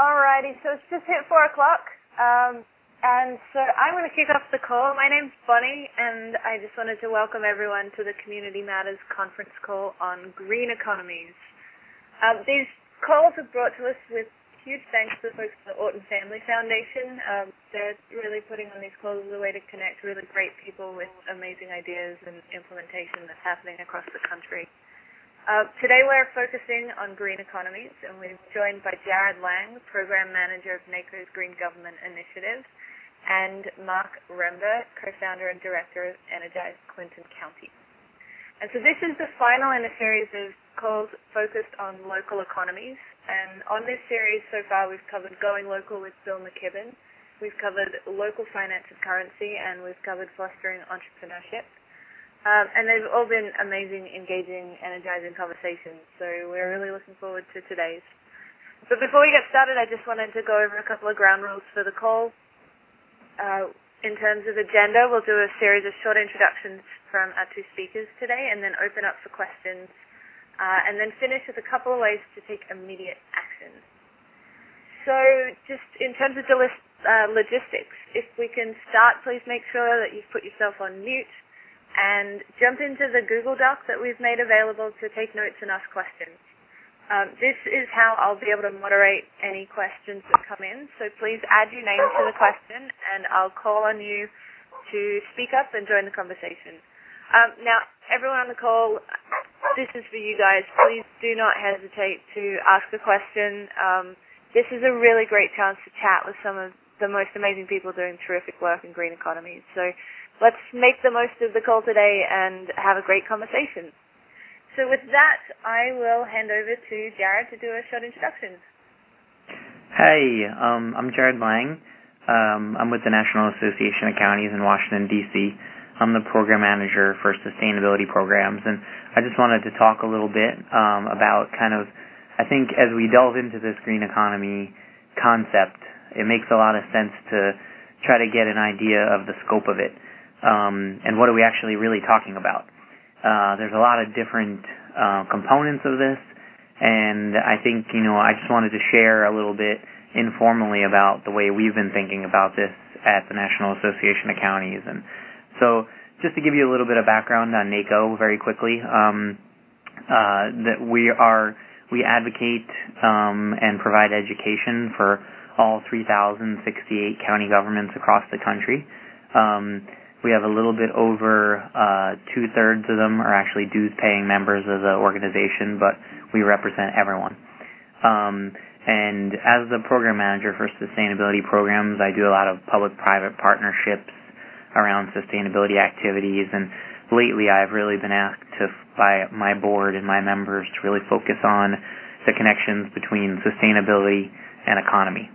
Alrighty, so it's just hit 4 o'clock, and so I'm going to kick off the call. My name's Bonnie, and I just wanted to welcome everyone to the Community Matters conference call on green economies. These calls are brought to us with huge thanks to the folks at the Orton Family Foundation. They're really putting on these calls as a way to connect really great people with amazing ideas and implementation that's happening across the country. Today we're focusing on green economies, and we're joined by Jared Lang, Program Manager of NACO's Green Government Initiative, and Mark Rembert, Co-Founder and Director of Energize Clinton County. And so this is the final in a series of calls focused on local economies, and on this series so far we've covered going local with Bill McKibben, we've covered local finance and currency, and we've covered fostering entrepreneurship. And they've all been amazing, engaging, energizing conversations, so we're really looking forward to today's. But before we get started, I just wanted to go over a couple of ground rules for the call. In terms of agenda, we'll do a series of short introductions from our two speakers today and then open up for questions, and then finish with a couple of ways to take immediate action. So just in terms of logistics, if we can start, please make sure that you've put yourself on mute and jump into the Google Doc that we've made available to take notes and ask questions. This is how I'll be able to moderate any questions that come in, so please add your name to the question, and I'll call on you to speak up and join the conversation. Now, everyone on the call, this is for you guys. Please do not hesitate to ask a question. This is a really great chance to chat with some of the most amazing people doing terrific work in green economies. So let's make the most of the call today and have a great conversation. So with that, I will hand over to Jared to do a short introduction. Hey, I'm Jared Lang. I'm with the National Association of Counties in Washington, D.C. I'm the program manager for sustainability programs, and I just wanted to talk a little bit about kind of, I think as we delve into this green economy concept, it makes a lot of sense to try to get an idea of the scope of it. And what are we actually really talking about? There's a lot of different components of this, and I think, you know, I just wanted to share a little bit informally about the way we've been thinking about this at the National Association of Counties. And so just to give you a little bit of background on NACO very quickly, that we advocate and provide education for all 3,068 county governments across the country. We have a little bit over two-thirds of them are actually dues-paying members of the organization, but we represent everyone. And as the program manager for sustainability programs, I do a lot of public-private partnerships around sustainability activities, and lately I've really been asked to, by my board and my members, to really focus on the connections between sustainability and economy.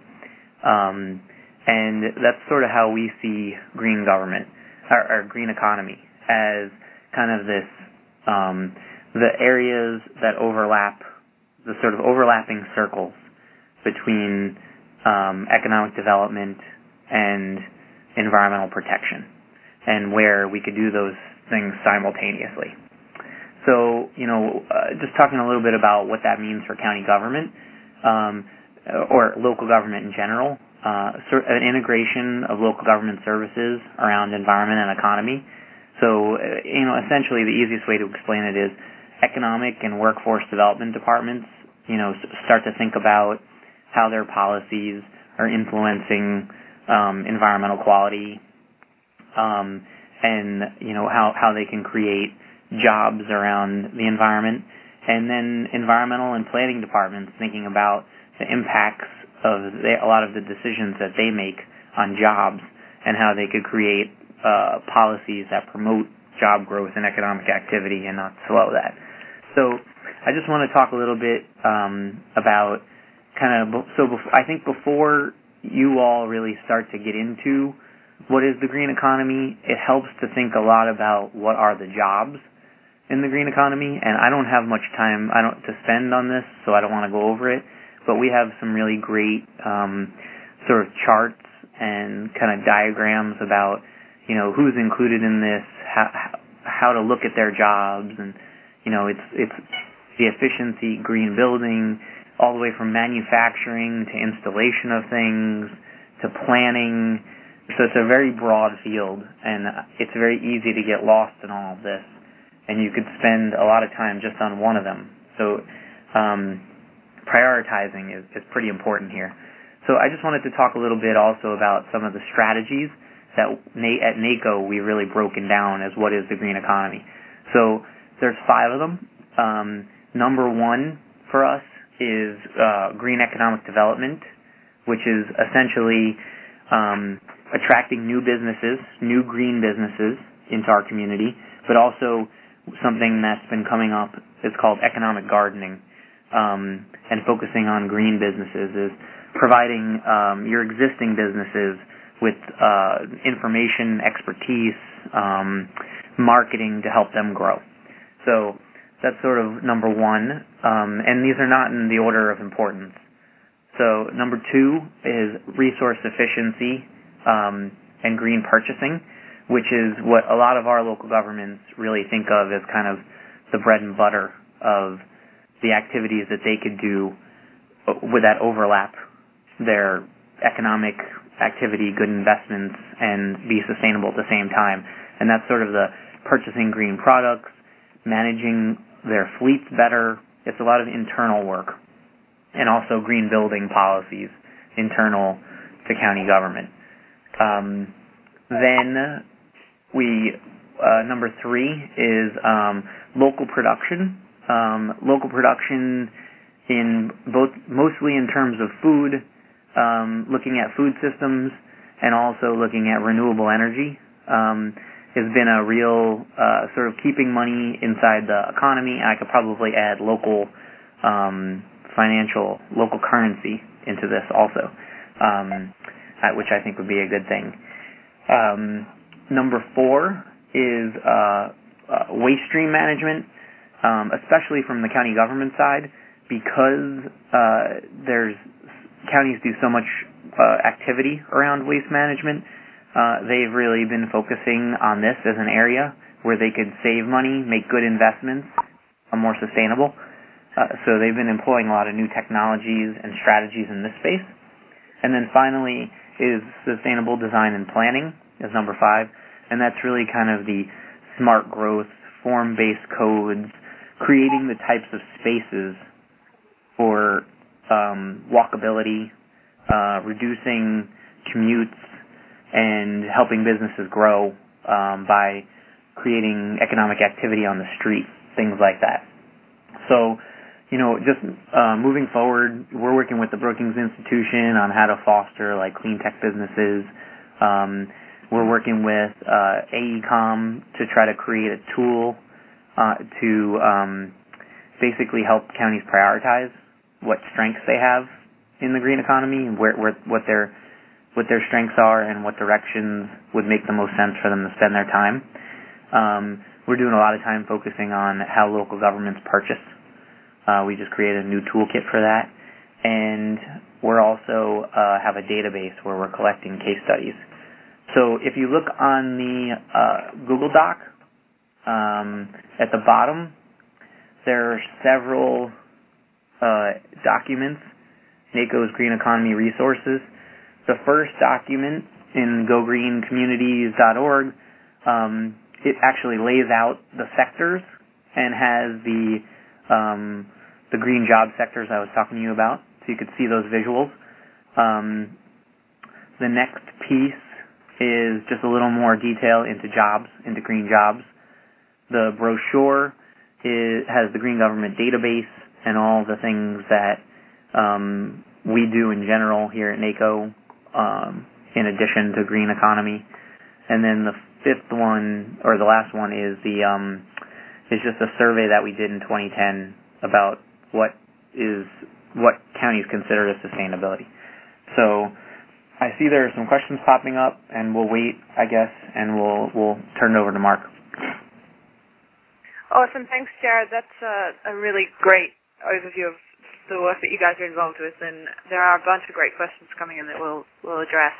And that's sort of how we see green government. Our green economy as kind of this, the areas that overlap, the sort of overlapping circles between economic development and environmental protection, and where we could do those things simultaneously. So, you know, just talking a little bit about what that means for county government or local government in general. An integration of local government services around environment and economy. So, you know, essentially the easiest way to explain it is economic and workforce development departments, you know, start to think about how their policies are influencing environmental quality and, you know, how they can create jobs around the environment. And then environmental and planning departments thinking about the impacts of a lot of the decisions that they make on jobs and how they could create policies that promote job growth and economic activity and not slow that. So I just want to talk a little bit about kind of, I think before you all really start to get into what is the green economy, it helps to think a lot about what are the jobs in the green economy, and I don't have much time to spend on this, so I don't want to go over it. But we have some really great sort of charts and kind of diagrams about, you know, who's included in this, how to look at their jobs, and, you know, it's the efficiency, green building, all the way from manufacturing to installation of things to planning. So it's a very broad field, and it's very easy to get lost in all of this, and you could spend a lot of time just on one of them. So prioritizing is pretty important here. So I just wanted to talk a little bit also about some of the strategies that at NACO we really broken down as what is the green economy. So there's 5 of them. Number 1 for us is green economic development, which is essentially attracting new businesses, new green businesses into our community, but also something that's been coming up is called economic gardening, and focusing on green businesses is providing your existing businesses with information, expertise, marketing to help them grow. So that's sort of number 1, and these are not in the order of importance. So number 2 is resource efficiency and green purchasing, which is what a lot of our local governments really think of as kind of the bread and butter of the activities that they could do with that overlap their economic activity, good investments, and be sustainable at the same time. And that's sort of the purchasing green products, managing their fleets better. It's a lot of internal work. And also green building policies internal to county government. Then number 3 is local production. Local production in both, mostly in terms of food, looking at food systems, and also looking at renewable energy has been a real sort of keeping money inside the economy. I could probably add local financial, local currency into this also, which I think would be a good thing. Number 4 is waste stream management, especially from the county government side, because counties do so much activity around waste management. They've really been focusing on this as an area where they could save money, make good investments, are more sustainable. So they've been employing a lot of new technologies and strategies in this space. And then finally is sustainable design and planning is number 5. And that's really kind of the smart growth, form-based codes, creating the types of spaces for walkability, reducing commutes, and helping businesses grow by creating economic activity on the street, things like that. So, just moving forward, we're working with the Brookings Institution on how to foster like clean tech businesses. We're working with AECOM to try to create a tool to basically help counties prioritize what strengths they have in the green economy and what their strengths are and what directions would make the most sense for them to spend their time. We're doing a lot of time focusing on how local governments purchase. We just created a new toolkit for that, and we're also have a database where we're collecting case studies. So if you look on the Google Doc, at the bottom, there are several documents, NACO's Green Economy Resources. The first document in GoGreenCommunities.org, it actually lays out the sectors and has the green job sectors I was talking to you about, so you could see those visuals. The next piece is just a little more detail into green jobs. The brochure has the Green Government Database and all the things that we do in general here at NACO in addition to green economy. And then the fifth one, or the last one, is it's just a survey that we did in 2010 about what counties consider as sustainability. So I see there are some questions popping up, and we'll wait, I guess, and we'll turn it over to Mark. Awesome. Thanks, Jared. That's a really great overview of the work that you guys are involved with, and there are a bunch of great questions coming in that we'll address.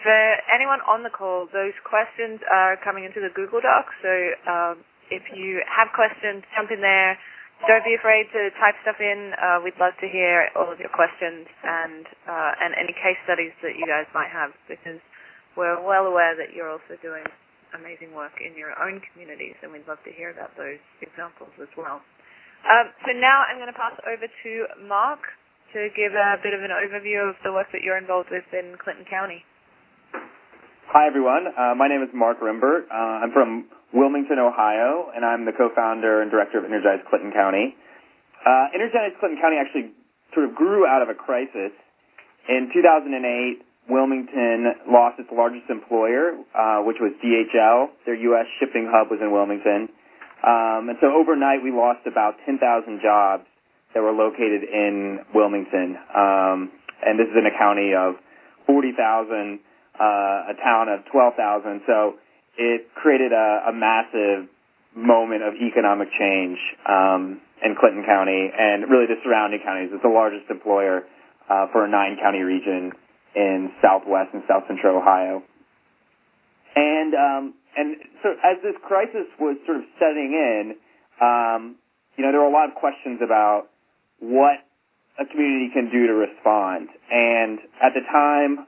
For anyone on the call, those questions are coming into the Google Doc, so if you have questions, jump in there, Don't be afraid to type stuff in. We'd love to hear all of your questions and any case studies that you guys might have, because we're well aware that you're also doing amazing work in your own communities, and we'd love to hear about those examples as well. So now I'm going to pass over to Mark to give a bit of an overview of the work that you're involved with in Clinton County. Hi, everyone. My name is Mark Rembert. I'm from Wilmington, Ohio, and I'm the co-founder and director of Energize Clinton County. Energize Clinton County actually sort of grew out of a crisis. In 2008, Wilmington lost its largest employer, which was DHL. Their U.S. shipping hub was in Wilmington. And so overnight, we lost about 10,000 jobs that were located in Wilmington. And this is in a county of 40,000, a town of 12,000. So it created a massive moment of economic change in Clinton County and really the surrounding counties. It's the largest employer for a 9-county region in southwest and south central Ohio. And so as this crisis was sort of setting in, there were a lot of questions about what a community can do to respond. And at the time,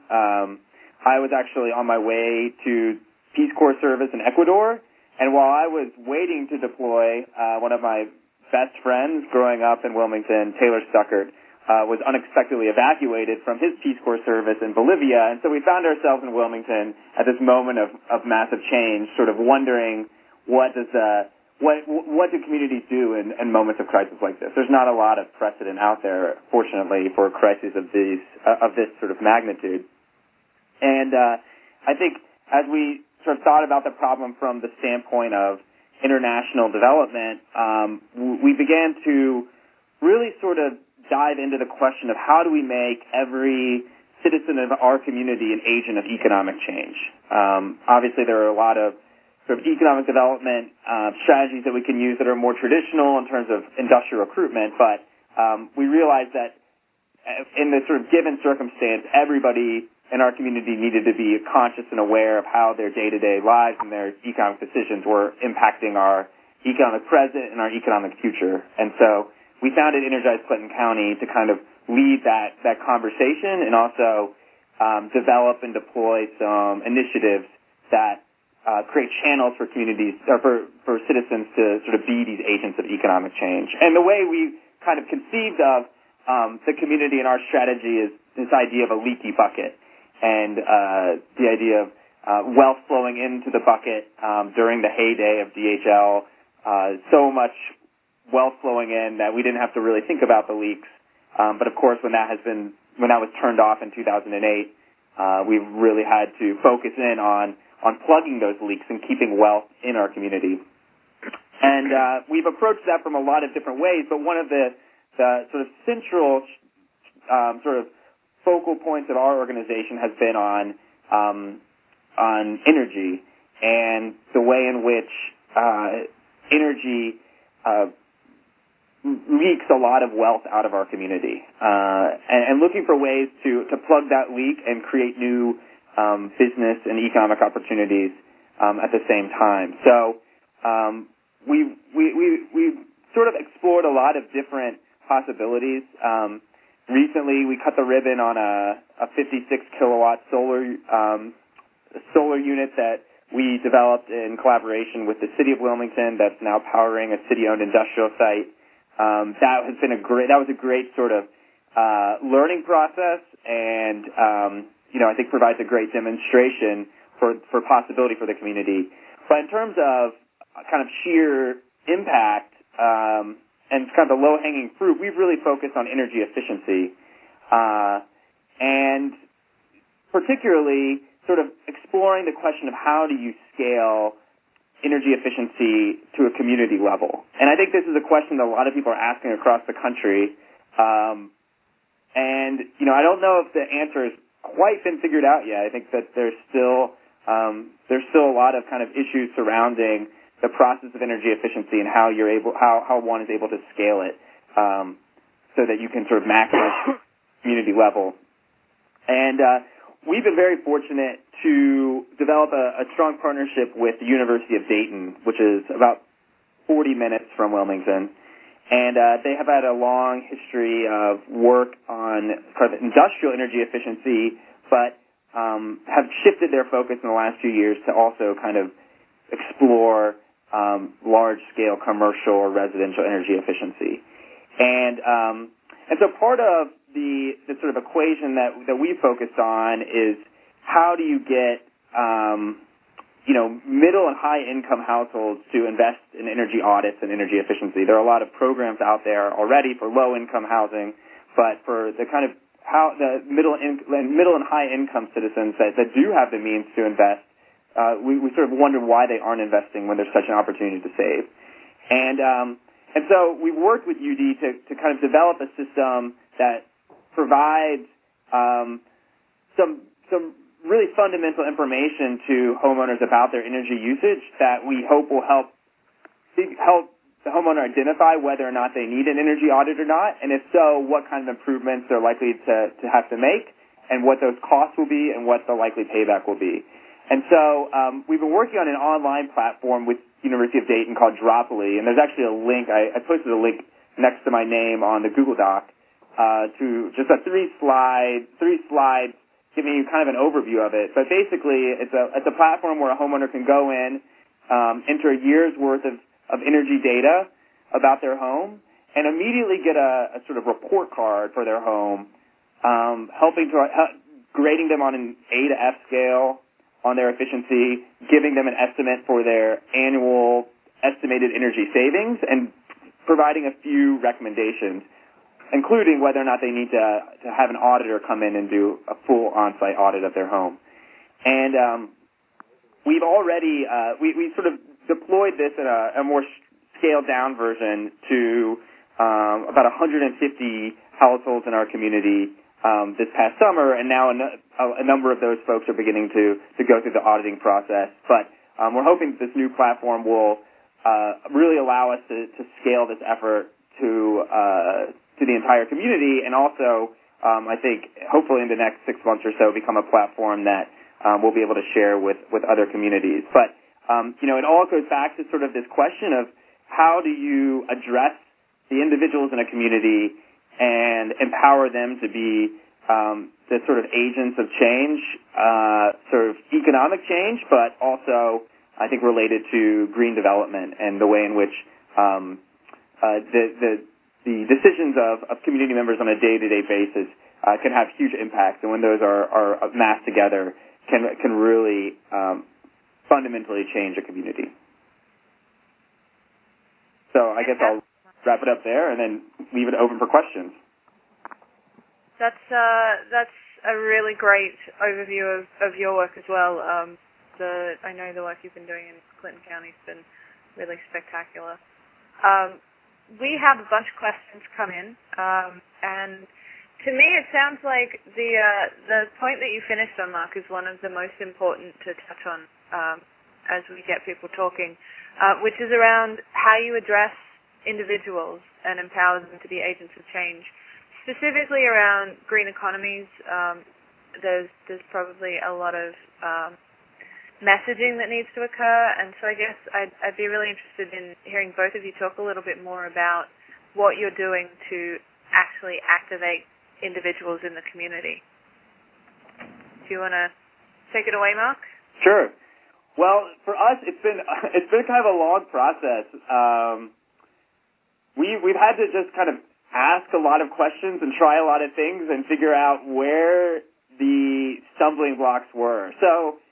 I was actually on my way to Peace Corps service in Ecuador, and while I was waiting to deploy, one of my best friends growing up in Wilmington, Taylor Stuckert, was unexpectedly evacuated from his Peace Corps service in Bolivia, and so we found ourselves in Wilmington at this moment of massive change, sort of wondering what do communities do in moments of crisis like this? There's not a lot of precedent out there, fortunately, for crises of this sort of magnitude. And I think as we sort of thought about the problem from the standpoint of international development, we began to really sort of dive into the question of how do we make every citizen of our community an agent of economic change. Obviously, there are a lot of sort of economic development strategies that we can use that are more traditional in terms of industrial recruitment, but we realized that in this sort of given circumstance, everybody and our community needed to be conscious and aware of how their day-to-day lives and their economic decisions were impacting our economic present and our economic future. And so we founded Energize Clinton County to kind of lead that conversation and also develop and deploy some initiatives that create channels for communities or for citizens to sort of be these agents of economic change. And the way we kind of conceived of the community and our strategy is this idea of a leaky bucket. And the idea of wealth flowing into the bucket during the heyday of DHL, so much wealth flowing in that we didn't have to really think about the leaks. But of course, when that was turned off in 2008, we've really had to focus in on plugging those leaks and keeping wealth in our community. And we've approached that from a lot of different ways. But one of the sort of central sort of focal points of our organization has been on energy and the way in which energy leaks a lot of wealth out of our community, and looking for ways to plug that leak and create new business and economic opportunities at the same time. So we've sort of explored a lot of different possibilities. Recently, we cut the ribbon on a 56-kilowatt solar unit that we developed in collaboration with the City of Wilmington. That's now powering a city-owned industrial site. That was a great sort of learning process, and I think provides a great demonstration for possibility for the community. But in terms of kind of sheer impact, and kind of the low-hanging fruit, we've really focused on energy efficiency, and particularly sort of exploring the question of how do you scale energy efficiency to a community level. And I think this is a question that a lot of people are asking across the country, and I don't know if the answer has quite been figured out yet. I think that there's still a lot of kind of issues surrounding the process of energy efficiency and how one is able to scale it so that you can sort of maximize community level. And we've been very fortunate to develop a strong partnership with the University of Dayton, which is about 40 minutes from Wilmington. And they have had a long history of work on industrial energy efficiency, but have shifted their focus in the last few years to also kind of explore large-scale commercial or residential energy efficiency. And so part of the sort of equation that we focused on is how do you get, middle and high-income households to invest in energy audits and energy efficiency. There are a lot of programs out there already for low-income housing, but for the kind of the middle and high-income citizens that do have the means to invest, we sort of wonder why they aren't investing when there's such an opportunity to save. And so we've worked with UD to kind of develop a system that provides some really fundamental information to homeowners about their energy usage that we hope will help the homeowner identify whether or not they need an energy audit or not, and if so, what kind of improvements they're likely to have to make, and what those costs will be, and what the likely payback will be. And so we've been working on an online platform with University of Dayton called Dropoli, and there's actually a link. I posted a link next to my name on the Google Doc to just a three slides giving you kind of an overview of it. But basically, it's a platform where a homeowner can go in, enter a year's worth of energy data about their home, and immediately get a sort of report card for their home, grading them on an A to F scale on their efficiency, giving them an estimate for their annual estimated energy savings, and providing a few recommendations, including whether or not they need to have an auditor come in and do a full on-site audit of their home. And we've already we sort of deployed this in a more scaled-down version to about 150 households in our community this past summer, and now a number of those folks are beginning to go through the auditing process. But we're hoping that this new platform will really allow us to scale this effort to the entire community, and also, I think, hopefully in the next 6 months or so, become a platform that we'll be able to share with other communities. But, it all goes back to sort of this question of how do you address the individuals in a community and empower them to be the sort of agents of change, sort of economic change, but also I think related to green development and the way in which the decisions of community members on a day-to-day basis can have huge impacts, and when those are massed together, can really fundamentally change a community. So I guess I'll wrap it up there and then leave it open for questions. That's a really great overview of your work as well. I know the work you've been doing in Clinton County has been really spectacular. We have a bunch of questions come in, and to me it sounds like the point that you finished on, Mark, is one of the most important to touch on as we get people talking, which is around how you address individuals and empower them to be agents of change, specifically around green economies. There's probably a lot of messaging that needs to occur, and so I guess I'd be really interested in hearing both of you talk a little bit more about what you're doing to actually activate individuals in the community. Do you want to take it away, Mark? Sure. Well, for us, it's been kind of a long process. We've had to just kind of ask a lot of questions and try a lot of things and figure out where the stumbling blocks were. So,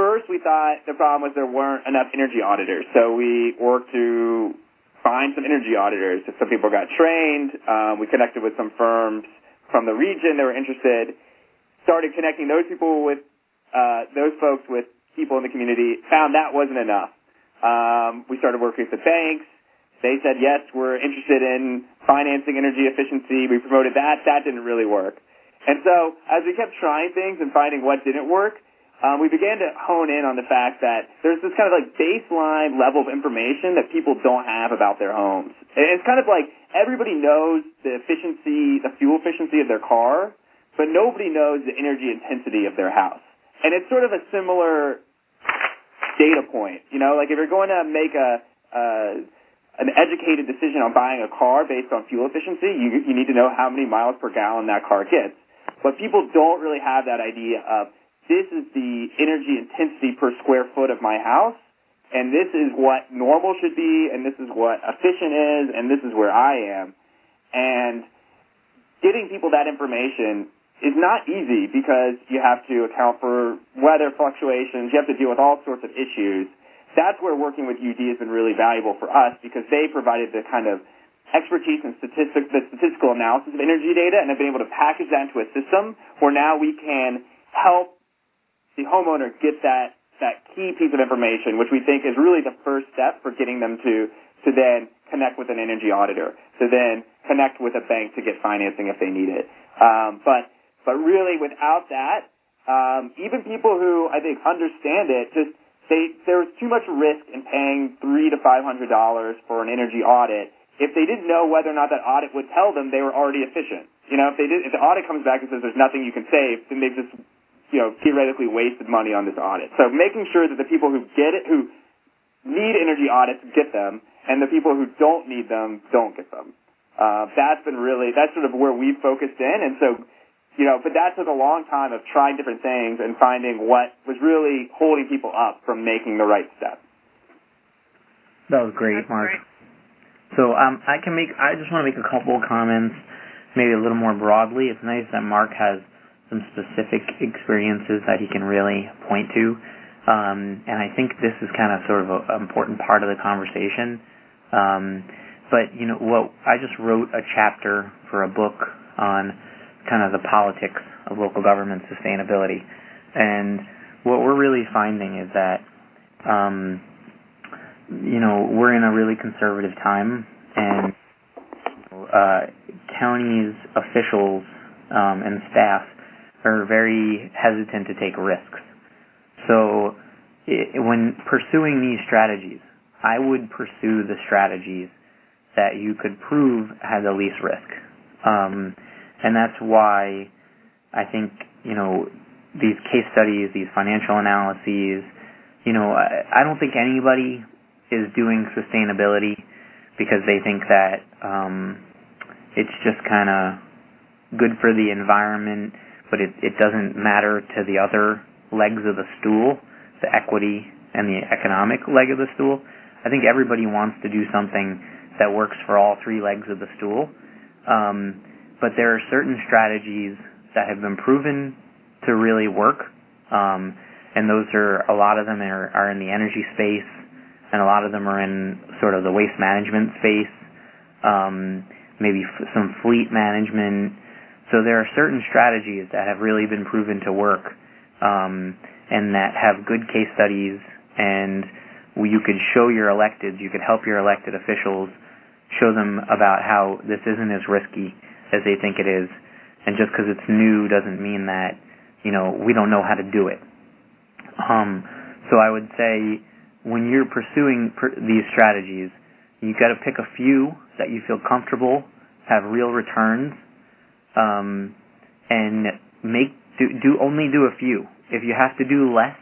first we thought the problem was there weren't enough energy auditors. So we worked to find some energy auditors. Some people got trained. We connected with some firms from the region that were interested, started connecting those people with those folks with people in the community, found that wasn't enough. We started working with the banks. They said, yes, we're interested in financing energy efficiency. We promoted that. That didn't really work. And so as we kept trying things and finding what didn't work, we began to hone in on the fact that there's this kind of like baseline level of information that people don't have about their homes. And it's kind of like everybody knows the fuel efficiency of their car, but nobody knows the energy intensity of their house. And it's sort of a similar data point, like if you're going to make a an educated decision on buying a car based on fuel efficiency, you need to know how many miles per gallon that car gets. But people don't really have that idea of, this is the energy intensity per square foot of my house, and this is what normal should be, and this is what efficient is, and this is where I am. And getting people that information is not easy because you have to account for weather fluctuations. You have to deal with all sorts of issues. That's where working with UD has been really valuable for us because they provided the kind of expertise in statistics, the statistical analysis of energy data, and have been able to package that into a system where now we can help the homeowner get that key piece of information, which we think is really the first step for getting them to then connect with an energy auditor, to then connect with a bank to get financing if they need it. But really, without that, even people who I think understand it, just there's too much risk in paying $300 to $500 for an energy audit if they didn't know whether or not that audit would tell them they were already efficient. You know, if the audit comes back and says there's nothing you can save, then they've just, you know, theoretically wasted money on this audit. So making sure that the people who get it, who need energy audits, get them, and the people who don't need them don't get them. That's sort of where we've focused in. And so, you know, but that took a long time of trying different things and finding what was really holding people up from making the right step. That was great, Mark. Great. So I just want to make a couple of comments, maybe a little more broadly. It's nice that Mark has some specific experiences that he can really point to, and I think this is kind of sort of an important part of the conversation. But you know, I just wrote a chapter for a book on kind of the politics of local government sustainability, and what we're really finding is that. You know, we're in a really conservative time, and counties, officials, and staff are very hesitant to take risks. So when pursuing these strategies, I would pursue the strategies that you could prove has the least risk. And that's why I think, you know, these case studies, these financial analyses, you know, I don't think anybody is doing sustainability because they think that it's just kind of good for the environment, but it doesn't matter to the other legs of the stool, the equity and the economic leg of the stool. I think everybody wants to do something that works for all three legs of the stool, but there are certain strategies that have been proven to really work, and those are, a lot of them are in the energy space, and a lot of them are in sort of the waste management space, maybe some fleet management. So there are certain strategies that have really been proven to work, and that have good case studies, and you could show your electeds, you could help your elected officials, show them about how this isn't as risky as they think it is, and just because it's new doesn't mean that, you know, we don't know how to do it. So I would say, when you're pursuing these strategies, you've got to pick a few that you feel comfortable, have real returns, and only do a few. If you have to do less,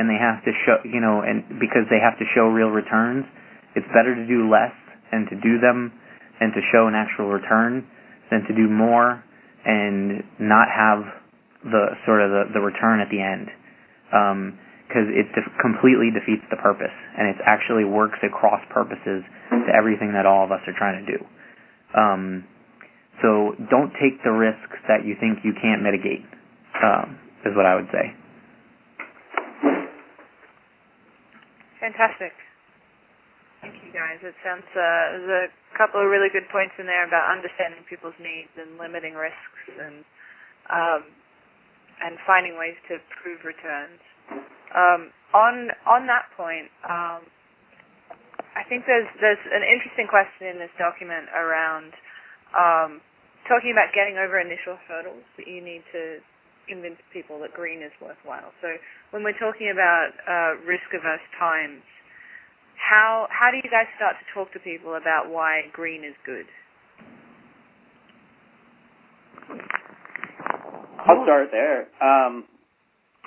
and they have to show, you know, and because they have to show real returns, it's better to do less and to do them and to show an actual return than to do more and not have the sort of the return at the end. Because it completely defeats the purpose, and it actually works across purposes to everything that all of us are trying to do. So don't take the risks that you think you can't mitigate, is what I would say. Fantastic. Thank you, guys. It sounds there's a couple of really good points in there about understanding people's needs and limiting risks and finding ways to prove returns. On that point, I think there's an interesting question in this document around talking about getting over initial hurdles that you need to convince people that green is worthwhile. So when we're talking about risk-averse times, how do you guys start to talk to people about why green is good? I'll start there.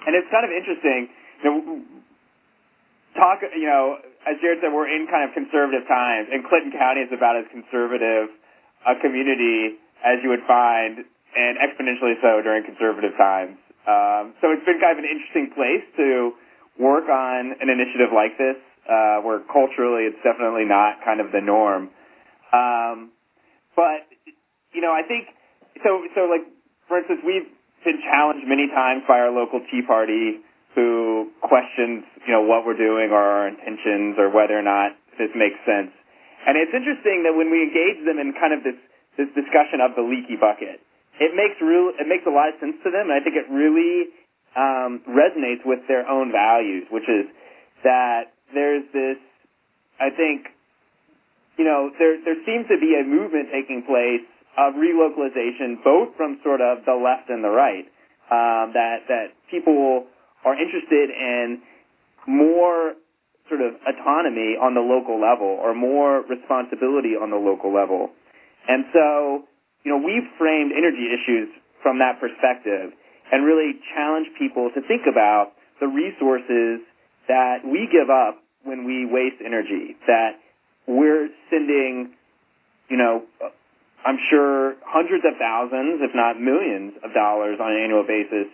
And it's kind of interesting. You know, as Jared said, we're in kind of conservative times, and Clinton County is about as conservative a community as you would find, and exponentially so during conservative times. So it's been kind of an interesting place to work on an initiative like this, where culturally it's definitely not kind of the norm. But, you know, I think, so like, for instance, we've been challenged many times by our local Tea Party who questions, you know, what we're doing or our intentions or whether or not this makes sense. And it's interesting that when we engage them in kind of this discussion of the leaky bucket, it makes a lot of sense to them, and I think it really resonates with their own values, which is that there's this, I think, you know, there seems to be a movement taking place of relocalization, both from sort of the left and the right, that people are interested in more sort of autonomy on the local level or more responsibility on the local level. And so, you know, we've framed energy issues from that perspective and really challenge people to think about the resources that we give up when we waste energy, that we're sending, you know, I'm sure hundreds of thousands, if not millions of dollars on an annual basis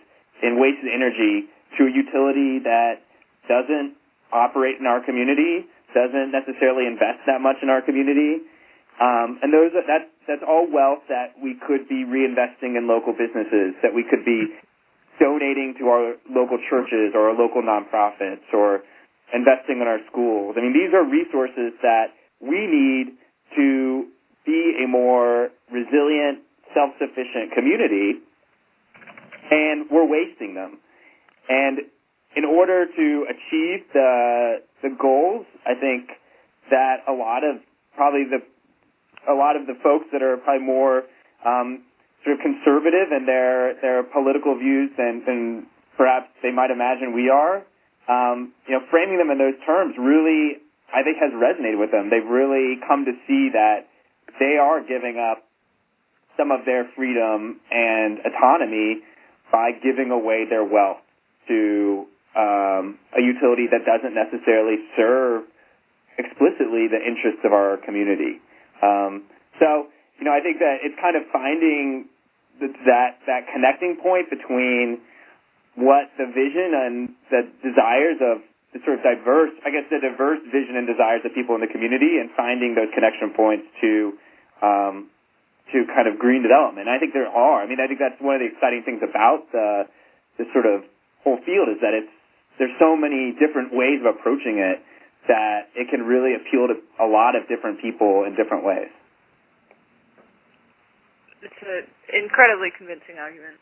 in wasted energy to a utility that doesn't operate in our community, doesn't necessarily invest that much in our community. And that's all wealth that we could be reinvesting in local businesses, that we could be donating to our local churches or our local nonprofits or investing in our schools. I mean, these are resources that we need to be a more resilient, self-sufficient community, and we're wasting them. And in order to achieve the goals, I think that a lot of the folks that are probably more sort of conservative in their political views than perhaps they might imagine we are, you know, framing them in those terms really, I think, has resonated with them. They've really come to see that they are giving up some of their freedom and autonomy by giving away their wealth to a utility that doesn't necessarily serve explicitly the interests of our community. So, you know, I think that it's kind of finding that connecting point between what the vision and the desires of the sort of diverse vision and desires of people in the community, and finding those connection points to kind of green development. And I think there are. I mean, I think that's one of the exciting things about the sort of whole field, is that there's so many different ways of approaching it that it can really appeal to a lot of different people in different ways. It's an incredibly convincing argument.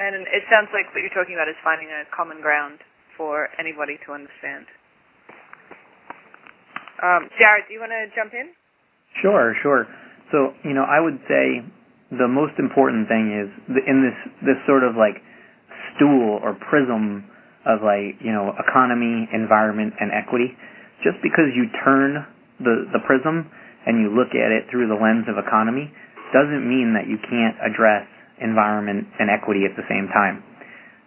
And it sounds like what you're talking about is finding a common ground for anybody to understand. Jared, do you want to jump in? Sure. So, you know, I would say the most important thing is in this sort of like stool or prism of, like, you know, economy, environment, and equity. Just because you turn the prism and you look at it through the lens of economy doesn't mean that you can't address environment and equity at the same time.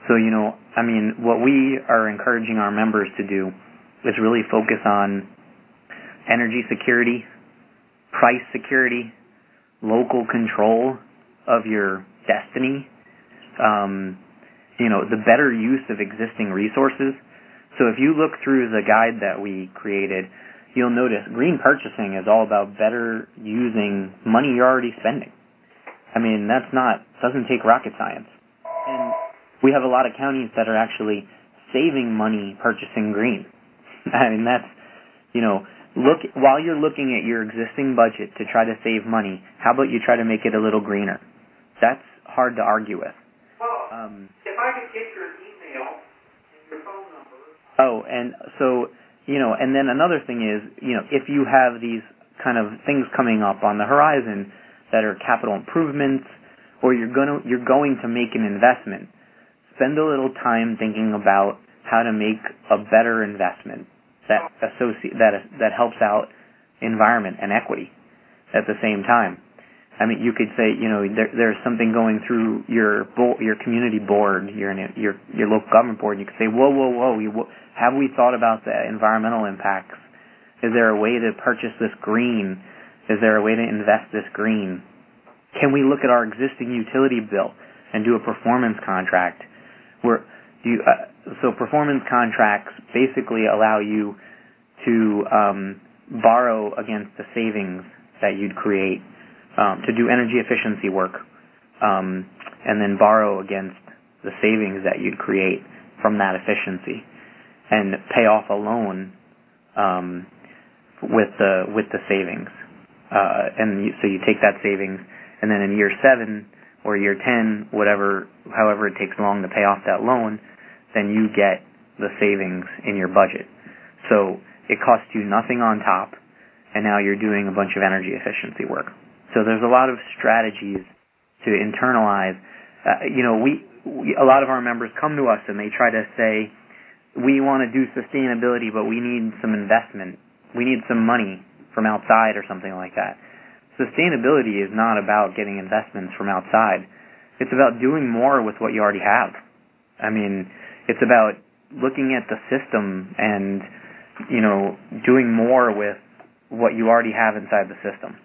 So, you know, I mean, what we are encouraging our members to do is really focus on energy security, price security, local control of your destiny, you know, the better use of existing resources. So if you look through the guide that we created, you'll notice green purchasing is all about better using money you're already spending. I mean, doesn't take rocket science. And we have a lot of counties that are actually saving money purchasing green. I mean, that's, you know, while you're looking at your existing budget to try to save money, how about you try to make it a little greener? That's hard to argue with. If I could get your email and your phone number. Oh, and so, you know, and then another thing is, you know, if you have these kind of things coming up on the horizon that are capital improvements, or you're going to make an investment, spend a little time thinking about how to make a better investment that helps out environment and equity at the same time. I mean, you could say, you know, there's something going through your community board, your local government board. You could say, whoa, have we thought about the environmental impacts? Is there a way to purchase this green? Is there a way to invest this green? Can we look at our existing utility bill and do a performance contract? So performance contracts basically allow you to borrow against the savings that you'd create, to do energy efficiency work, and then borrow against the savings that you'd create from that efficiency and pay off a loan with the savings. So you take that savings, and then in year 7 or year 10, however it takes long to pay off that loan, then you get the savings in your budget. So it costs you nothing on top, and now you're doing a bunch of energy efficiency work. So there's a lot of strategies to internalize. We a lot of our members come to us and they try to say, we want to do sustainability, but we need some investment. We need some money from outside or something like that. Sustainability is not about getting investments from outside. It's about doing more with what you already have. I mean, it's about looking at the system and doing more with what you already have inside the system.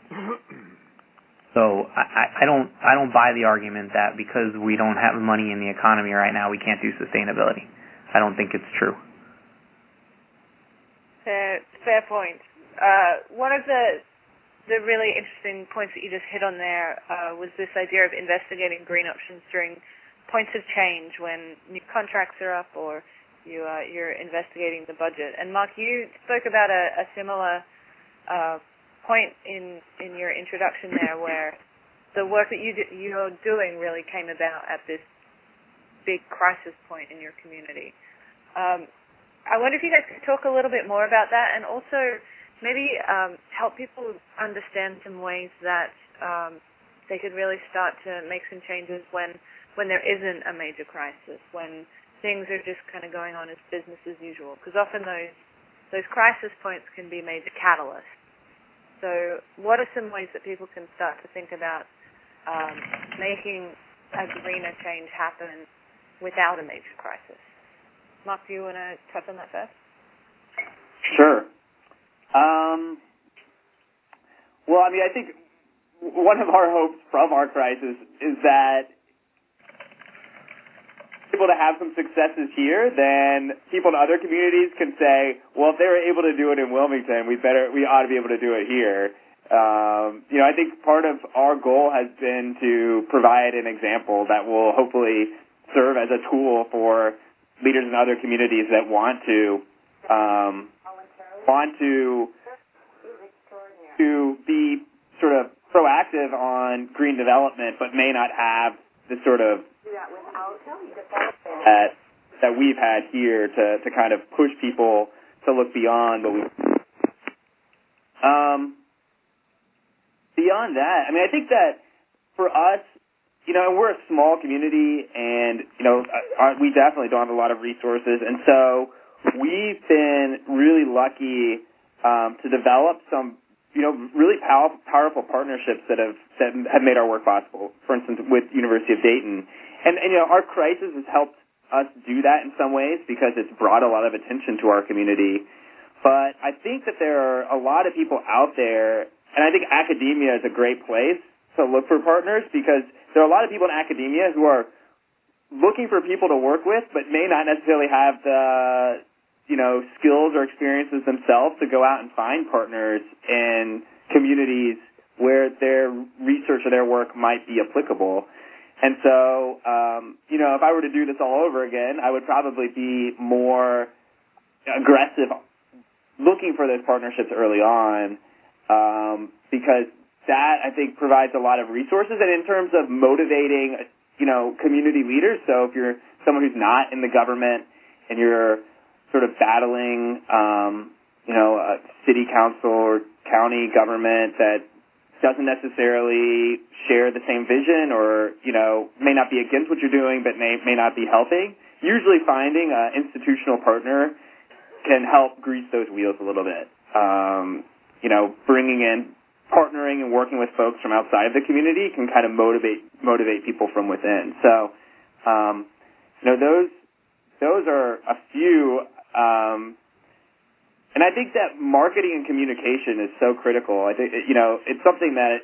So I don't buy the argument that because we don't have money in the economy right now, we can't do sustainability. I don't think it's true. Fair point. One of the really interesting points that you just hit on there was this idea of investigating green options during points of change when new contracts are up or you're investigating the budget. And Mark, you spoke about a similar point in your introduction there, where the work that you're doing really came about at this big crisis point in your community. I wonder if you guys could talk a little bit more about that, and also maybe help people understand some ways that they could really start to make some changes when there isn't a major crisis, when things are just kind of going on as business as usual, because often those crisis points can be major catalysts. So what are some ways that people can start to think about making a greener change happen without a major crisis? Mark, do you want to touch on that first? Sure. I think one of our hopes from our crisis is that able to have some successes here, then people in other communities can say, well, if they were able to do it in Wilmington, we ought to be able to do it here. I think part of our goal has been to provide an example that will hopefully serve as a tool for leaders in other communities that want to be sort of proactive on green development, but may not have the sort of that we've had here to kind of push people to look beyond what we. Beyond that, I think that for us, we're a small community, and we definitely don't have a lot of resources, and so we've been really lucky to develop some really powerful partnerships that have made our work possible. For instance, with University of Dayton. And our crisis has helped us do that in some ways because it's brought a lot of attention to our community. But I think that there are a lot of people out there, and I think academia is a great place to look for partners because there are a lot of people in academia who are looking for people to work with but may not necessarily have the, skills or experiences themselves to go out and find partners in communities where their research or their work might be applicable. And so, if I were to do this all over again, I would probably be more aggressive looking for those partnerships early on, because that, I think, provides a lot of resources. And in terms of motivating, community leaders, so if you're someone who's not in the government and you're sort of battling, a city council or county government that doesn't necessarily share the same vision or, may not be against what you're doing but may not be helping, usually finding an institutional partner can help grease those wheels a little bit. Bringing in partnering and working with folks from outside of the community can kind of motivate people from within. So, those are a few. And I think that marketing and communication is so critical. I think, it's something that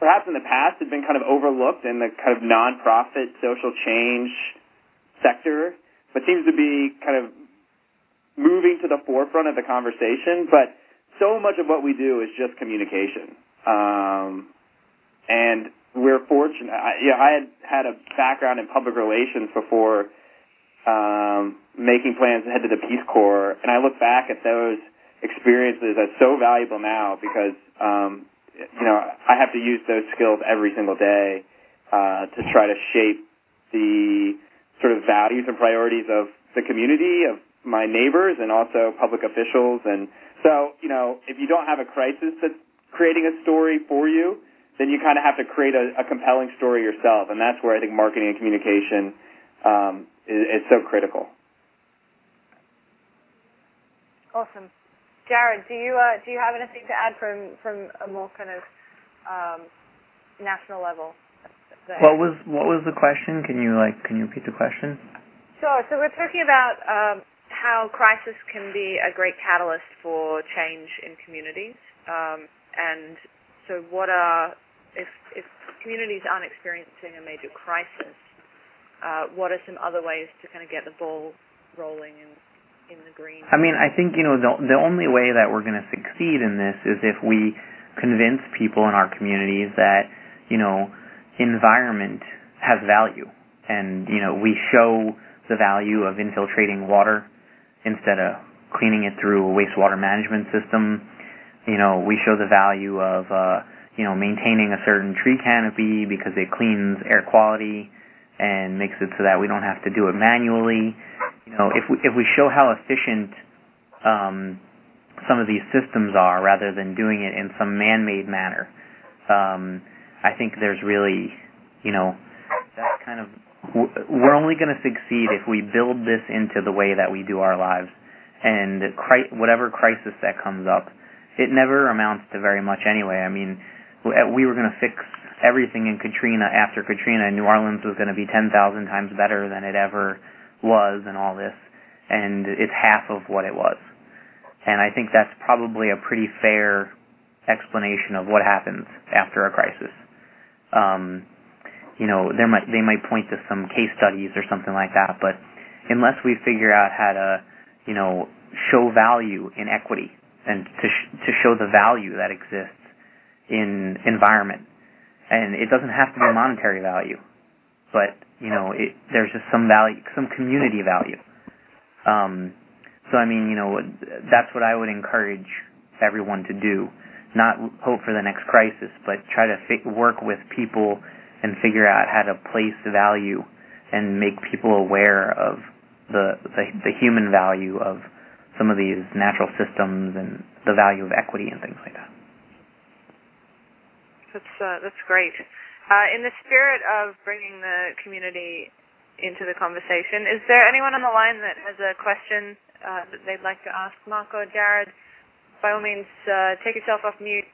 perhaps in the past has been kind of overlooked in the kind of nonprofit social change sector, but seems to be kind of moving to the forefront of the conversation. But so much of what we do is just communication. And we're fortunate. I had a background in public relations before making plans to head to the Peace Corps, and I look back at those experiences as so valuable now because, I have to use those skills every single day to try to shape the sort of values and priorities of the community, of my neighbors, and also public officials. And so, if you don't have a crisis that's creating a story for you, then you kind of have to create a compelling story yourself, and that's where I think marketing and communication it's so critical. Awesome. Jared, do you have anything to add from a more kind of national level? What was the question? Can you repeat the question? Sure. So we're talking about how crisis can be a great catalyst for change in communities, and so what are if communities aren't experiencing a major crisis? What are some other ways to kind of get the ball rolling in the green? I mean, I think, the only way that we're going to succeed in this is if we convince people in our communities that, environment has value. And, we show the value of infiltrating water instead of cleaning it through a wastewater management system. We show the value of, maintaining a certain tree canopy because it cleans air quality and makes it so that we don't have to do it manually. If we show how efficient some of these systems are rather than doing it in some man-made manner, I think there's really, that's kind of, we're only going to succeed if we build this into the way that we do our lives. And whatever crisis that comes up, it never amounts to very much anyway. I mean, we were going to fix everything in Katrina after Katrina. New Orleans was going to be 10,000 times better than it ever was and all this, and it's half of what it was. And I think that's probably a pretty fair explanation of what happens after a crisis. They might point to some case studies or something like that, but unless we figure out how to, show value in equity and to show the value that exists in environment. And it doesn't have to be monetary value, but, there's just some value, some community value. That's what I would encourage everyone to do, not hope for the next crisis, but try to work with people and figure out how to place value and make people aware of the human value of some of these natural systems and the value of equity and things like that. That's great. In the spirit of bringing the community into the conversation, is there anyone on the line that has a question that they'd like to ask Mark or Jared? By all means, take yourself off mute.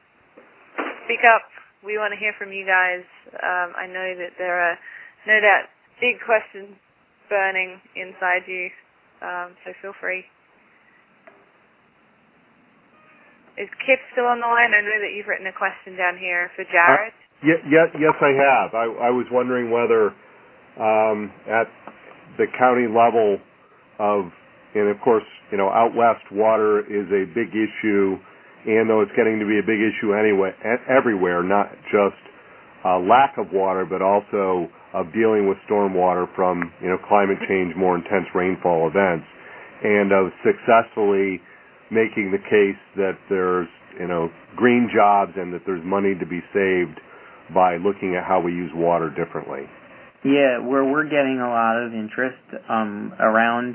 Speak up. We want to hear from you guys. I know that there are no doubt big questions burning inside you, so feel free. Is Kip still on the line? I know that you've written a question down here for Jared. Yes, I have. I was wondering whether at the county level out west, water is a big issue, and though it's getting to be a big issue anyway, everywhere, not just lack of water, but also of dealing with stormwater from, climate change, more intense rainfall events, and of successfully making the case that there's, green jobs and that there's money to be saved by looking at how we use water differently. Yeah, where we're getting a lot of interest around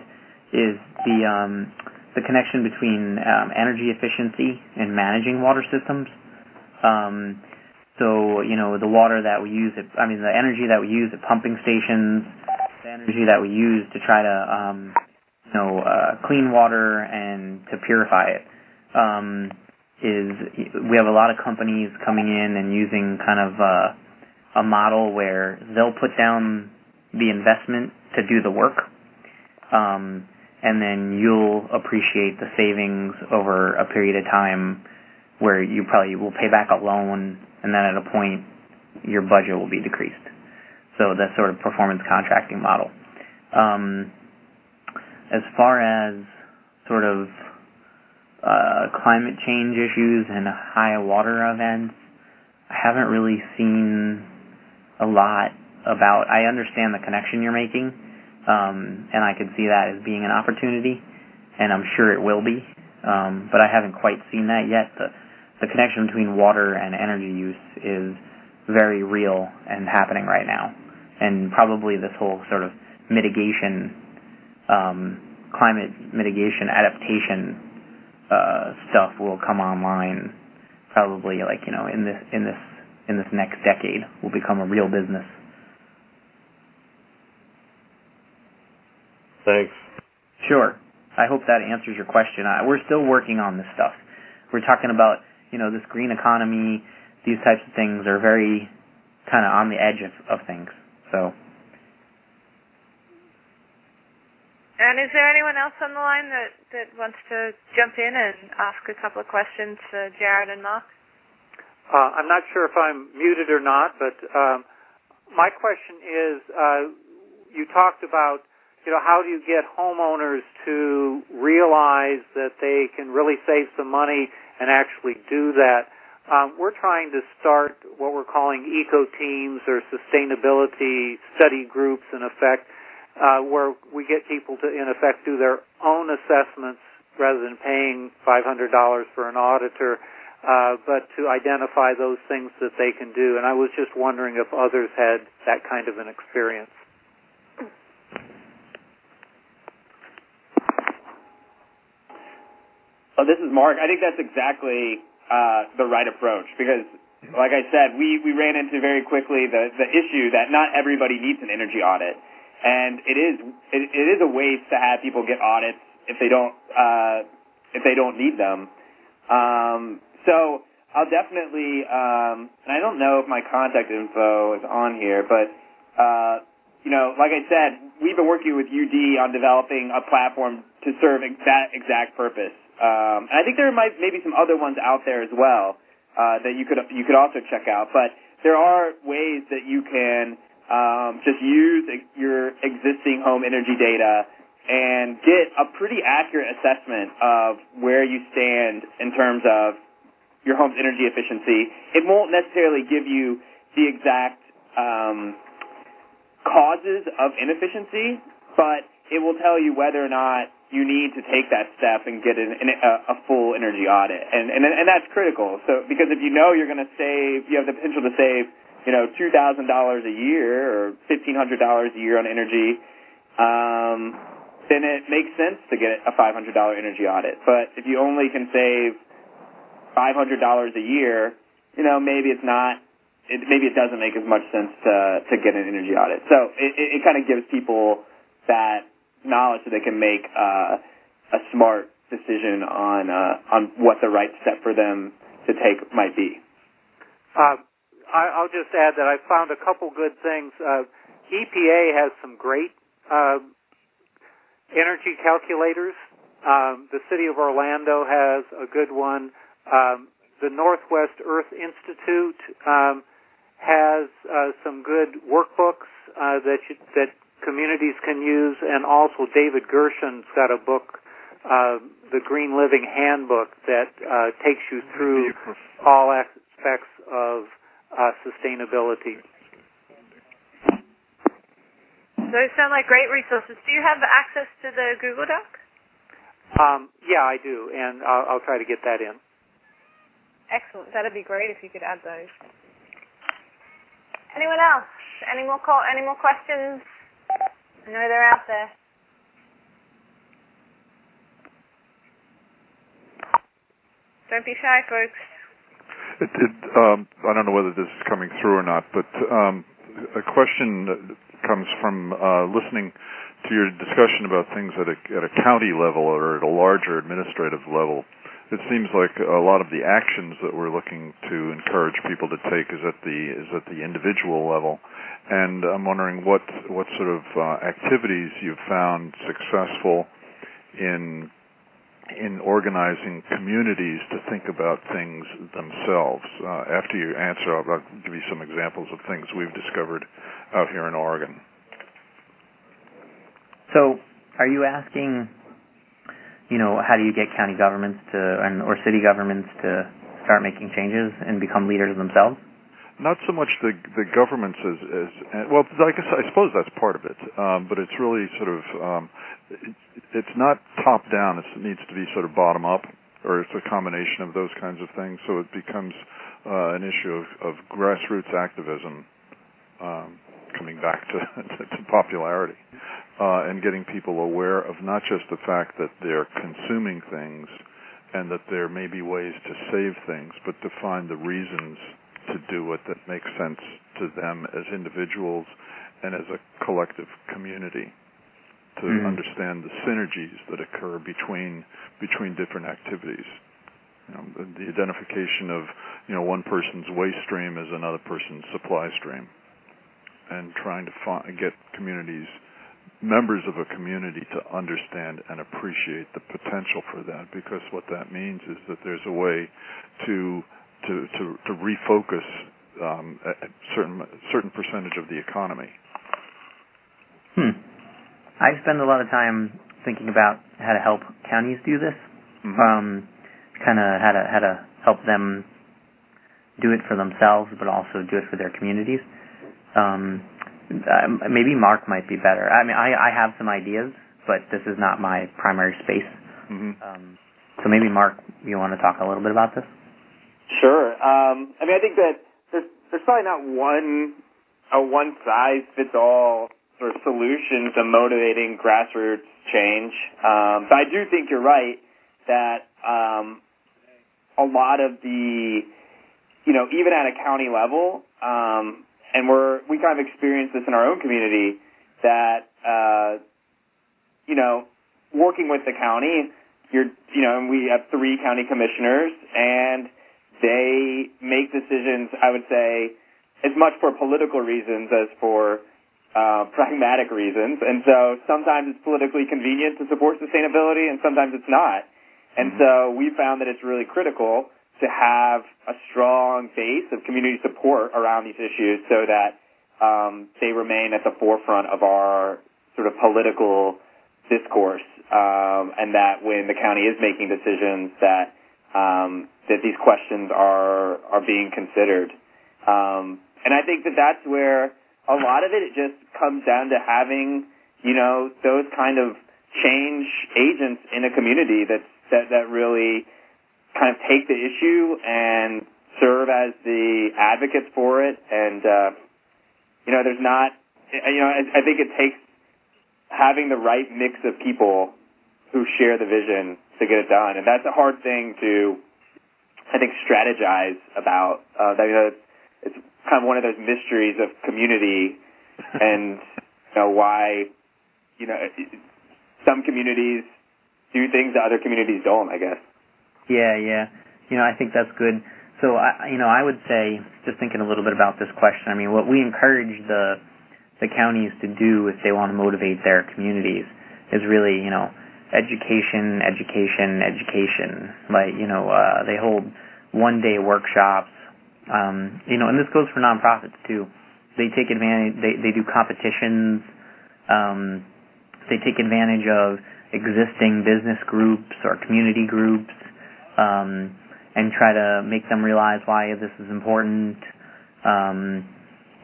is the connection between energy efficiency and managing water systems. The water that we use, the energy that we use at pumping stations, the energy that we use to try to clean water and to purify it. is we have a lot of companies coming in and using kind of a model where they'll put down the investment to do the work, and then you'll appreciate the savings over a period of time where you probably will pay back a loan, and then at a point your budget will be decreased. So that's sort of performance contracting model. As far as sort of climate change issues and high water events, I haven't really seen a lot about. I understand the connection you're making, and I could see that as being an opportunity, and I'm sure it will be, but I haven't quite seen that yet. The connection between water and energy use is very real and happening right now, and probably this whole sort of mitigation, climate mitigation adaptation stuff will come online probably in this next decade, will become a real business. Thanks. Sure. I hope that answers your question. We're still working on this stuff. We're talking about, this green economy. These types of things are very kind of on the edge of things. So. And is there anyone else on the line that wants to jump in and ask a couple of questions to Jared and Mark? I'm not sure if I'm muted or not, but my question is, you talked about, how do you get homeowners to realize that they can really save some money and actually do that? We're trying to start what we're calling eco teams or sustainability study groups, in effect, where we get people to, in effect, do their own assessments rather than paying $500 for an auditor, but to identify those things that they can do. And I was just wondering if others had that kind of an experience. Well, this is Mark. I think that's exactly the right approach, because like I said, we ran into very quickly the issue that not everybody needs an energy audit, and it is a waste to have people get audits if they don't need them. So I'll definitely and I don't know if my contact info is on here, but like I said, we've been working with UD on developing a platform to serve that exact purpose. And I think there might maybe some other ones out there as well that you could also check out. But there are ways that you can just use your existing home energy data and get a pretty accurate assessment of where you stand in terms of your home's energy efficiency. It won't necessarily give you the exact causes of inefficiency, but it will tell you whether or not you need to take that step and get a full energy audit, and that's critical. So because if you know you're going to save, you have the potential to save, $2,000 a year or $1,500 a year on energy, then it makes sense to get a $500 energy audit. But if you only can save $500 a year, maybe it's not. Maybe it doesn't make as much sense to get an energy audit. So it kind of gives people that knowledge so they can make a smart decision on what the right step for them to take might be. I'll just add that I found a couple good things. EPA has some great energy calculators. The City of Orlando has a good one. The Northwest Earth Institute has some good workbooks that communities can use, and also David Gershen's got a book, the Green Living Handbook, that takes you through all aspects of sustainability. Those sound like great resources. Do you have access to the Google Doc? Yeah, I do, and I'll try to get that in. Excellent. That'd be great if you could add those. Anyone else? Any more questions? I know they're out there. Don't be shy, folks. I don't know whether this is coming through or not, but a question comes from listening to your discussion about things at a county level or at a larger administrative level. It seems like a lot of the actions that we're looking to encourage people to take is at the individual level, and I'm wondering what sort of activities you've found successful in organizing communities to think about things themselves. After you answer, I'll give you some examples of things we've discovered out here in Oregon. So, are you asking, how do you get county governments or city governments to start making changes and become leaders themselves? Not so much the governments as I suppose that's part of it, but it's really sort of it's not top down. It needs to be sort of bottom up, or it's a combination of those kinds of things. So it becomes an issue of grassroots activism coming back to popularity. And getting people aware of not just the fact that they're consuming things and that there may be ways to save things, but to find the reasons to do it that makes sense to them as individuals and as a collective community, to understand the synergies that occur between different activities. The identification of one person's waste stream is another person's supply stream, and trying to get communities, members of a community, to understand and appreciate the potential for that, because what that means is that there's a way to refocus a certain percentage of the economy. I spend a lot of time thinking about how to help counties do this, kind of how to help them do it for themselves, but also do it for their communities. Maybe Mark might be better. I mean, I have some ideas, but this is not my primary space. So maybe, Mark, you want to talk a little bit about this? Sure. I think that there's probably not one-size-fits-all sort of solution to motivating grassroots change. But I do think you're right that a lot of the, even at a county level, and we kind of experience this in our own community, that working with the county, and we have 3 county commissioners, and they make decisions, I would say, as much for political reasons as for pragmatic reasons. And so sometimes it's politically convenient to support sustainability, and sometimes it's not. And so we found that it's really critical to have a strong base of community support around these issues so that they remain at the forefront of our sort of political discourse, and that when the county is making decisions that that these questions are being considered. And I think that that's where a lot of it just comes down to having, those kind of change agents in a community that really kind of take the issue and serve as the advocates for it. And, there's not, I think it takes having the right mix of people who share the vision to get it done. And that's a hard thing to, I think, strategize about. It's kind of one of those mysteries of community and, why, some communities do things that other communities don't, I guess. Yeah. I think that's good. So, I would say, just thinking a little bit about this question, what we encourage the counties to do if they want to motivate their communities is really, education. Like, they hold one-day workshops, and this goes for nonprofits, too. They take advantage, they do competitions, they take advantage of existing business groups or community groups, and try to make them realize why this is important.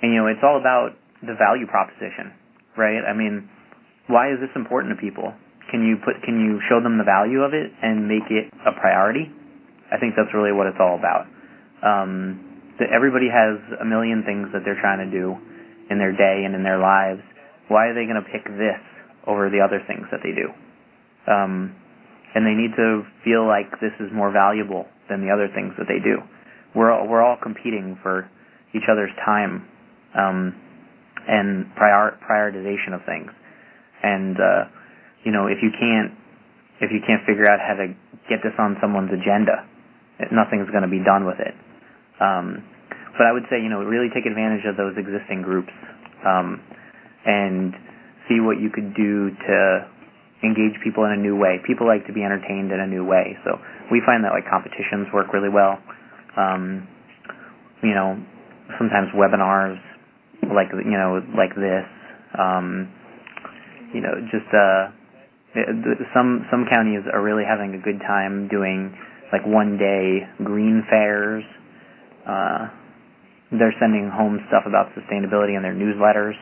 It's all about the value proposition, right? Why is this important to people? Can you show them the value of it and make it a priority? I think that's really what it's all about. Everybody has a million things that they're trying to do in their day and in their lives. Why are they going to pick this over the other things that they do? And they need to feel like this is more valuable than the other things that they do. We're all competing for each other's time and prioritization of things. And if you can't figure out how to get this on someone's agenda. Nothing's going to be done with it. But I would say, really take advantage of those existing groups and see what you could do to engage people in a new way. People like to be entertained in a new way. So we find that, competitions work really well. Sometimes webinars like this, some counties are really having a good time doing one-day green fairs. They're sending home stuff about sustainability in their newsletters.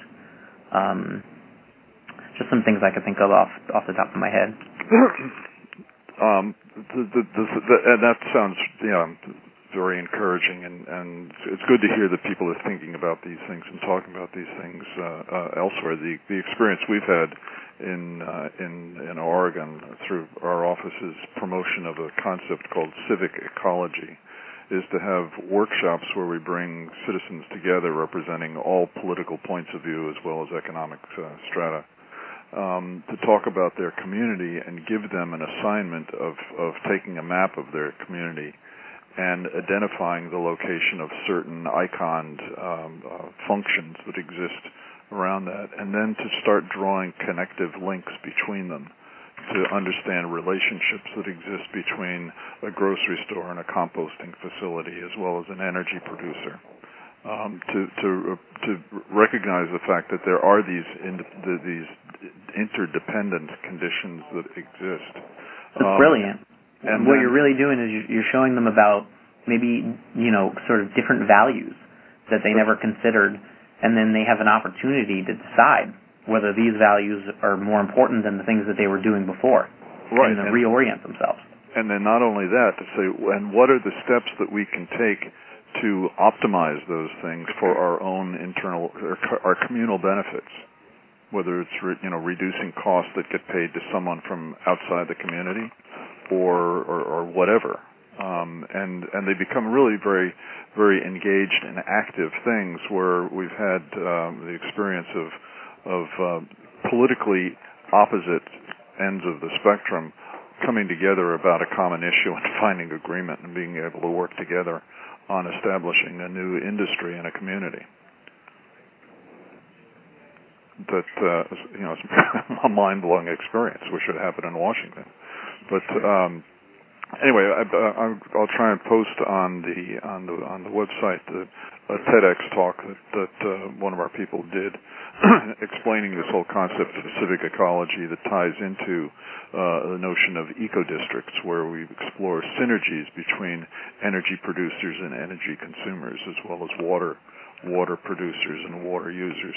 Just some things I could think of off the top of my head. And that sounds, very encouraging, and it's good to hear that people are thinking about these things and talking about these things elsewhere. The experience we've had in Oregon through our office's promotion of a concept called civic ecology is to have workshops where we bring citizens together representing all political points of view as well as economic strata to talk about their community and give them an assignment of taking a map of their community and identifying the location of certain iconed functions that exist around that, and then to start drawing connective links between them to understand relationships that exist between a grocery store and a composting facility as well as an energy producer, to recognize the fact that there are these interdependent conditions that exist. That's brilliant. And what you're really doing is you're showing them about maybe, sort of different values that they never considered, and then they have an opportunity to decide whether these values are more important than the things that they were doing before, right, and reorient themselves. And then not only that, to say, and what are the steps that we can take to optimize those things for our own internal, our communal benefits, whether it's, reducing costs that get paid to someone from outside the community, or whatever, and they become really very, very engaged and active things. Where we've had the experience of politically opposite ends of the spectrum coming together about a common issue and finding agreement and being able to work together on establishing a new industry in a community. That it's a mind-blowing experience, which should happen in Washington. But anyway, I'll try and post on the website a TEDx talk that one of our people did, explaining this whole concept of civic ecology that ties into the notion of eco-districts, where we explore synergies between energy producers and energy consumers, as well as water producers and water users.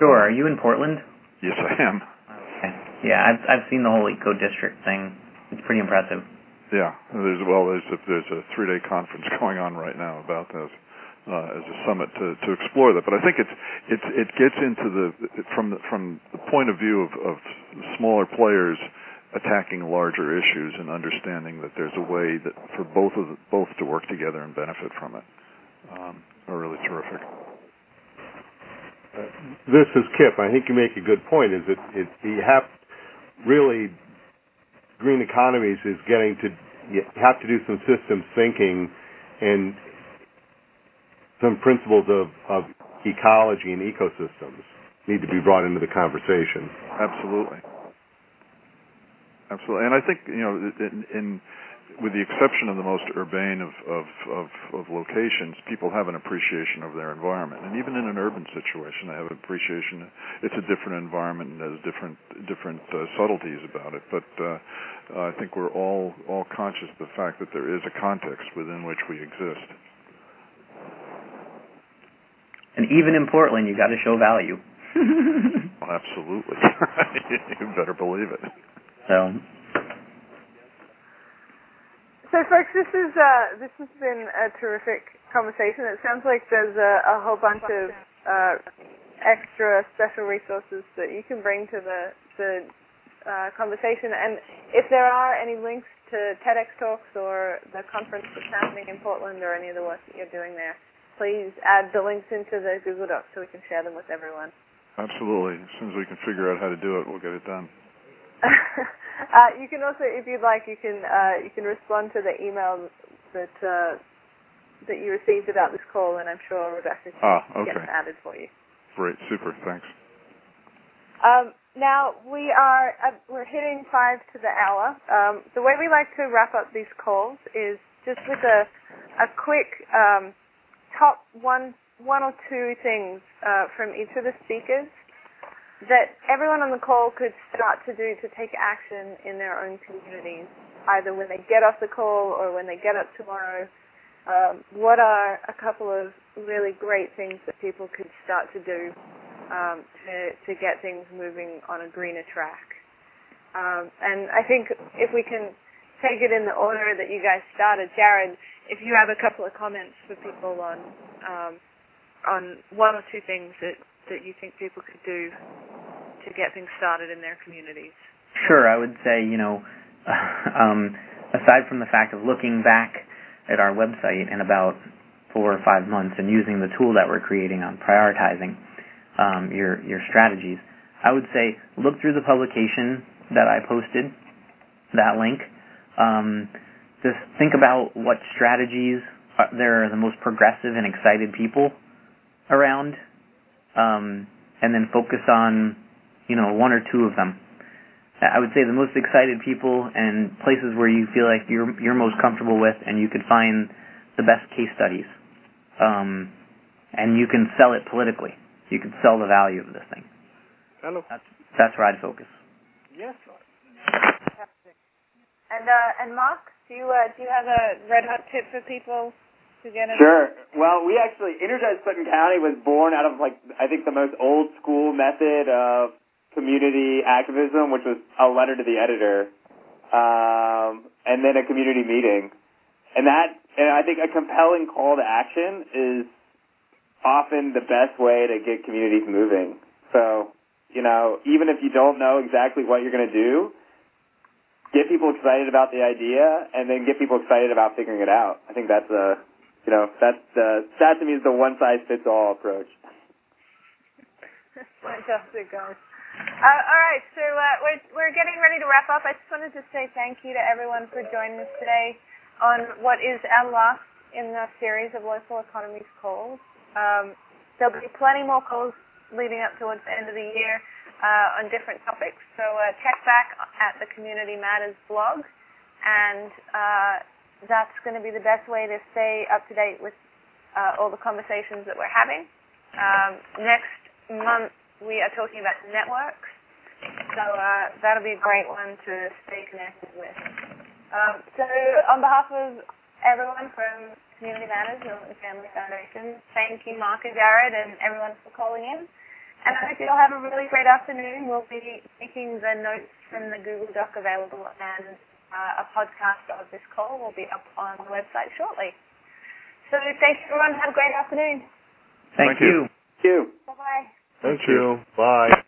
Sure. Are you in Portland? Yes, I am. Okay. Yeah, I've seen the whole eco-district thing. It's pretty impressive. Yeah, there's a 3-day conference going on right now about this as a summit to explore that. But I think it gets into from the point of view of smaller players attacking larger issues and understanding that there's a way that for both to work together and benefit from it. Are really terrific. This is Kip. I think you make a good point. Is that you have really. Green economies is you have to do some systems thinking and some principles of ecology and ecosystems need to be brought into the conversation. Absolutely. Absolutely. And I think, with the exception of the most urbane of locations, people have an appreciation of their environment. And even in an urban situation, they have an appreciation. It's a different environment and there's different subtleties about it. But I think we're all conscious of the fact that there is a context within which we exist. And even in Portland, you got to show value. Well, absolutely. You better believe it. So, folks, this has been a terrific conversation. It sounds like there's a whole bunch of extra special resources that you can bring to the conversation. And if there are any links to TEDx Talks or the conference that's happening in Portland or any of the work that you're doing there, please add the links into the Google Docs so we can share them with everyone. Absolutely. As soon as we can figure out how to do it, we'll get it done. You can also, if you'd like, you can respond to the email that you received about this call, and I'm sure Rebecca can get it added for you. Great, super, thanks. Now we're hitting 5 to the hour. The way we like to wrap up these calls is just with a quick top one or two things from each of the speakers that everyone on the call could start to do to take action in their own communities, either when they get off the call or when they get up tomorrow. What are a couple of really great things that people could start to do to get things moving on a greener track? And I think if we can take it in the order that you guys started, Jared, if you have a couple of comments for people on one or two things that you think people could do to get things started in their communities. Sure, I would say, aside from the fact of looking back at our website in about 4 or 5 months and using the tool that we're creating on prioritizing your strategies, I would say look through the publication that I posted, that link. Just think about what strategies there are the most progressive and excited people around, and then focus on, one or two of them. I would say the most excited people and places where you feel like you're most comfortable with, and you could find the best case studies. And you can sell it politically. You can sell the value of this thing. Hello. That's where I'd focus. Yes. And Mark, do you have a red hot tip for people? Sure. Well, we actually, Energize Clinton County was born out of, I think the most old-school method of community activism, which was a letter to the editor, and then a community meeting. And I think a compelling call to action is often the best way to get communities moving. So, even if you don't know exactly what you're going to do, get people excited about the idea, and then get people excited about figuring it out. I think that's that to me is the one-size-fits-all approach. Fantastic, guys. All right, so we're getting ready to wrap up. I just wanted to say thank you to everyone for joining us today on what is our last in the series of local economies calls. There'll be plenty more calls leading up towards the end of the year on different topics. So check back at the Community Matters blog, and that's going to be the best way to stay up to date with all the conversations that we're having. Next month, we are talking about networks, so that'll be a great one to stay connected with. So on behalf of everyone from Community Matters and the Family Foundation, thank you, Mark and Jared, and everyone for calling in. And I hope you'll have a really great afternoon. We'll be making the notes from the Google Doc available, and a podcast of this call will be up on the website shortly. So thanks, everyone. Have a great afternoon. Thank you. Thank you. Bye-bye. Thank you. Bye.